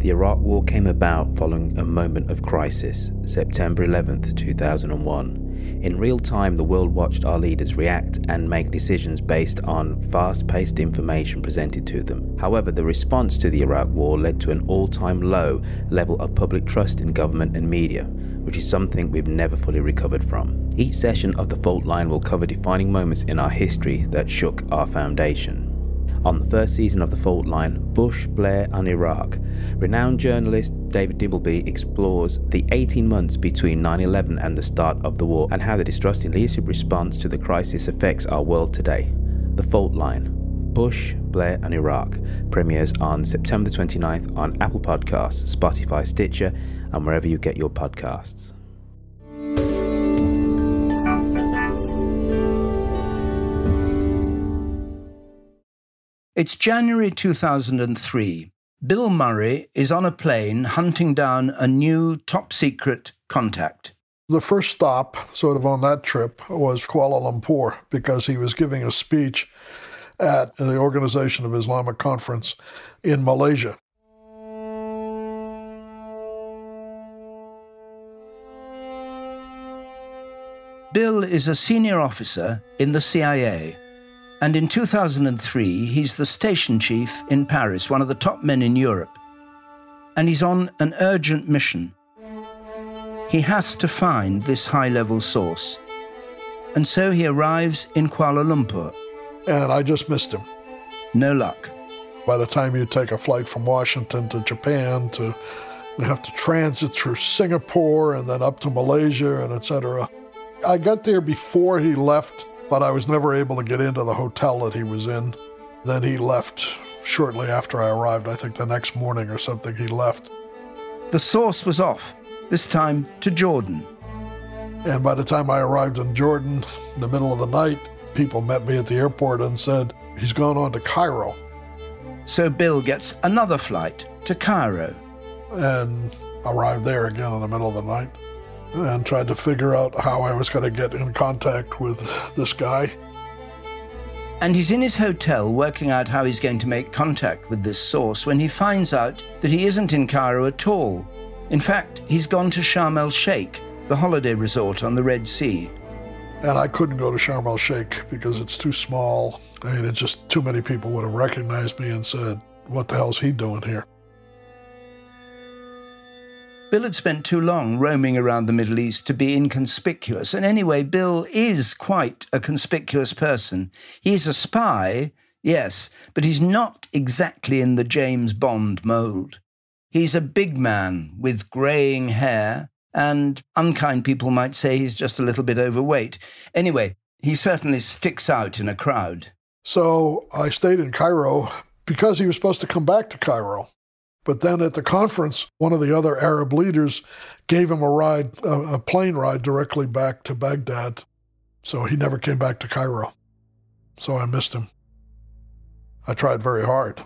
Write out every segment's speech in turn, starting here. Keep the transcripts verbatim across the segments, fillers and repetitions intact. The Iraq War came about following a moment of crisis, September eleventh, two thousand one. In real time, the world watched our leaders react and make decisions based on fast-paced information presented to them. However, the response to the Iraq War led to an all-time low level of public trust in government and media, which is something we've never fully recovered from. Each session of The Fault Line will cover defining moments in our history that shook our foundation. On the first season of The Fault Line, Bush, Blair and Iraq, renowned journalist David Dimbleby explores the eighteen months between nine eleven and the start of the war and how the distrust in leadership response to the crisis affects our world today. The Fault Line, Bush, Blair and Iraq, premieres on September twenty-ninth on Apple Podcasts, Spotify, Stitcher and wherever you get your podcasts. Something else. It's January two thousand three. Bill Murray is on a plane hunting down a new top-secret contact. The first stop sort of on that trip was Kuala Lumpur because he was giving a speech at the Organization of Islamic Conference in Malaysia. Bill is a senior officer in the C I A. And in two thousand three, he's the station chief in Paris, one of the top men in Europe. And he's on an urgent mission. He has to find this high-level source. And so he arrives in Kuala Lumpur. And I just missed him. No luck. By the time you take a flight from Washington to Japan, to you have to transit through Singapore and then up to Malaysia and et cetera. I got there before he left, but I was never able to get into the hotel that he was in. Then he left shortly after I arrived. I think the next morning or something, he left. The source was off, this time to Jordan. And by the time I arrived in Jordan, in the middle of the night, people met me at the airport and said, he's gone on to Cairo. So Bill gets another flight to Cairo. And arrived there again in the middle of the night, and tried to figure out how I was going to get in contact with this guy. And he's in his hotel working out how he's going to make contact with this source when he finds out that he isn't in Cairo at all. In fact, he's gone to Sharm el Sheikh, the holiday resort on the Red Sea. And I couldn't go to Sharm el Sheikh because it's too small. I mean, it's just too many people would have recognized me and said, what the hell's he doing here? Bill had spent too long roaming around the Middle East to be inconspicuous. And anyway, Bill is quite a conspicuous person. He's a spy, yes, but he's not exactly in the James Bond mold. He's a big man with greying hair, and unkind people might say he's just a little bit overweight. Anyway, he certainly sticks out in a crowd. So I stayed in Cairo because he was supposed to come back to Cairo. But then at the conference, one of the other Arab leaders gave him a ride, a plane ride directly back to Baghdad. So he never came back to Cairo. So I missed him. I tried very hard.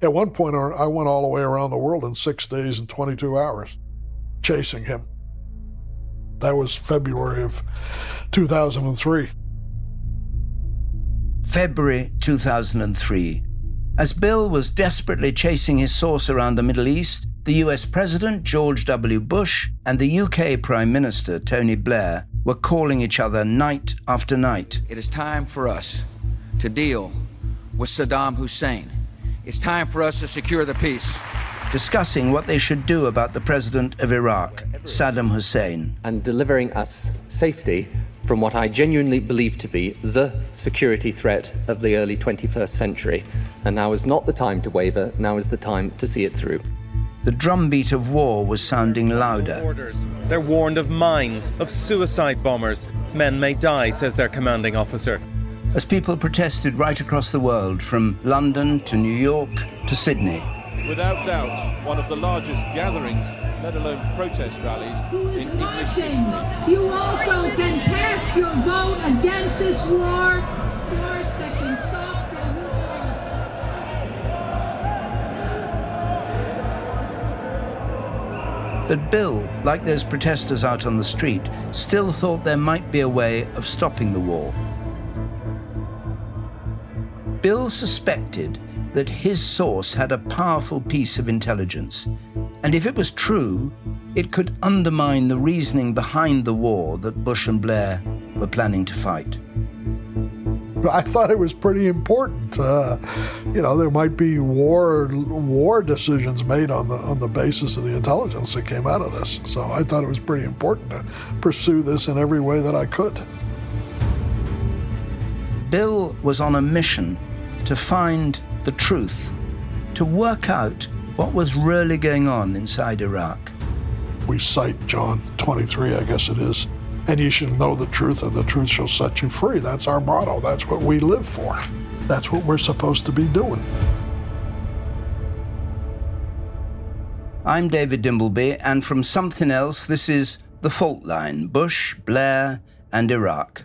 At one point, I went all the way around the world in six days and twenty-two hours, chasing him. That was February of two thousand three. February two thousand three. As Bill was desperately chasing his source around the Middle East, the U S President George W. Bush and the U K Prime Minister Tony Blair were calling each other night after night. It is time for us to deal with Saddam Hussein. It's time for us to secure the peace. Discussing what they should do about the president of Iraq, Saddam Hussein. And delivering us safety from what I genuinely believe to be the security threat of the early twenty-first century. And now is not the time to waver, now is the time to see it through. The drumbeat of war was sounding louder. They're warned of mines, of suicide bombers. Men may die, says their commanding officer. As people protested right across the world, from London to New York to Sydney. Without doubt, one of the largest gatherings, let alone protest rallies, Who is in English history. You also can cast your vote against this war, force that can stop. But Bill, like those protesters out on the street, still thought there might be a way of stopping the war. Bill suspected that his source had a powerful piece of intelligence, and if it was true, it could undermine the reasoning behind the war that Bush and Blair were planning to fight. I thought it was pretty important. Uh, you know, there might be war war decisions made on the on the basis of the intelligence that came out of this. So I thought it was pretty important to pursue this in every way that I could. Bill was on a mission to find the truth, to work out what was really going on inside Iraq. We cite John twenty-three, I guess it is. And you should know the truth, and the truth shall set you free. That's our motto. That's what we live for. That's what we're supposed to be doing. I'm David Dimbleby, and from Something Else, this is The Fault Line, Bush, Blair, and Iraq.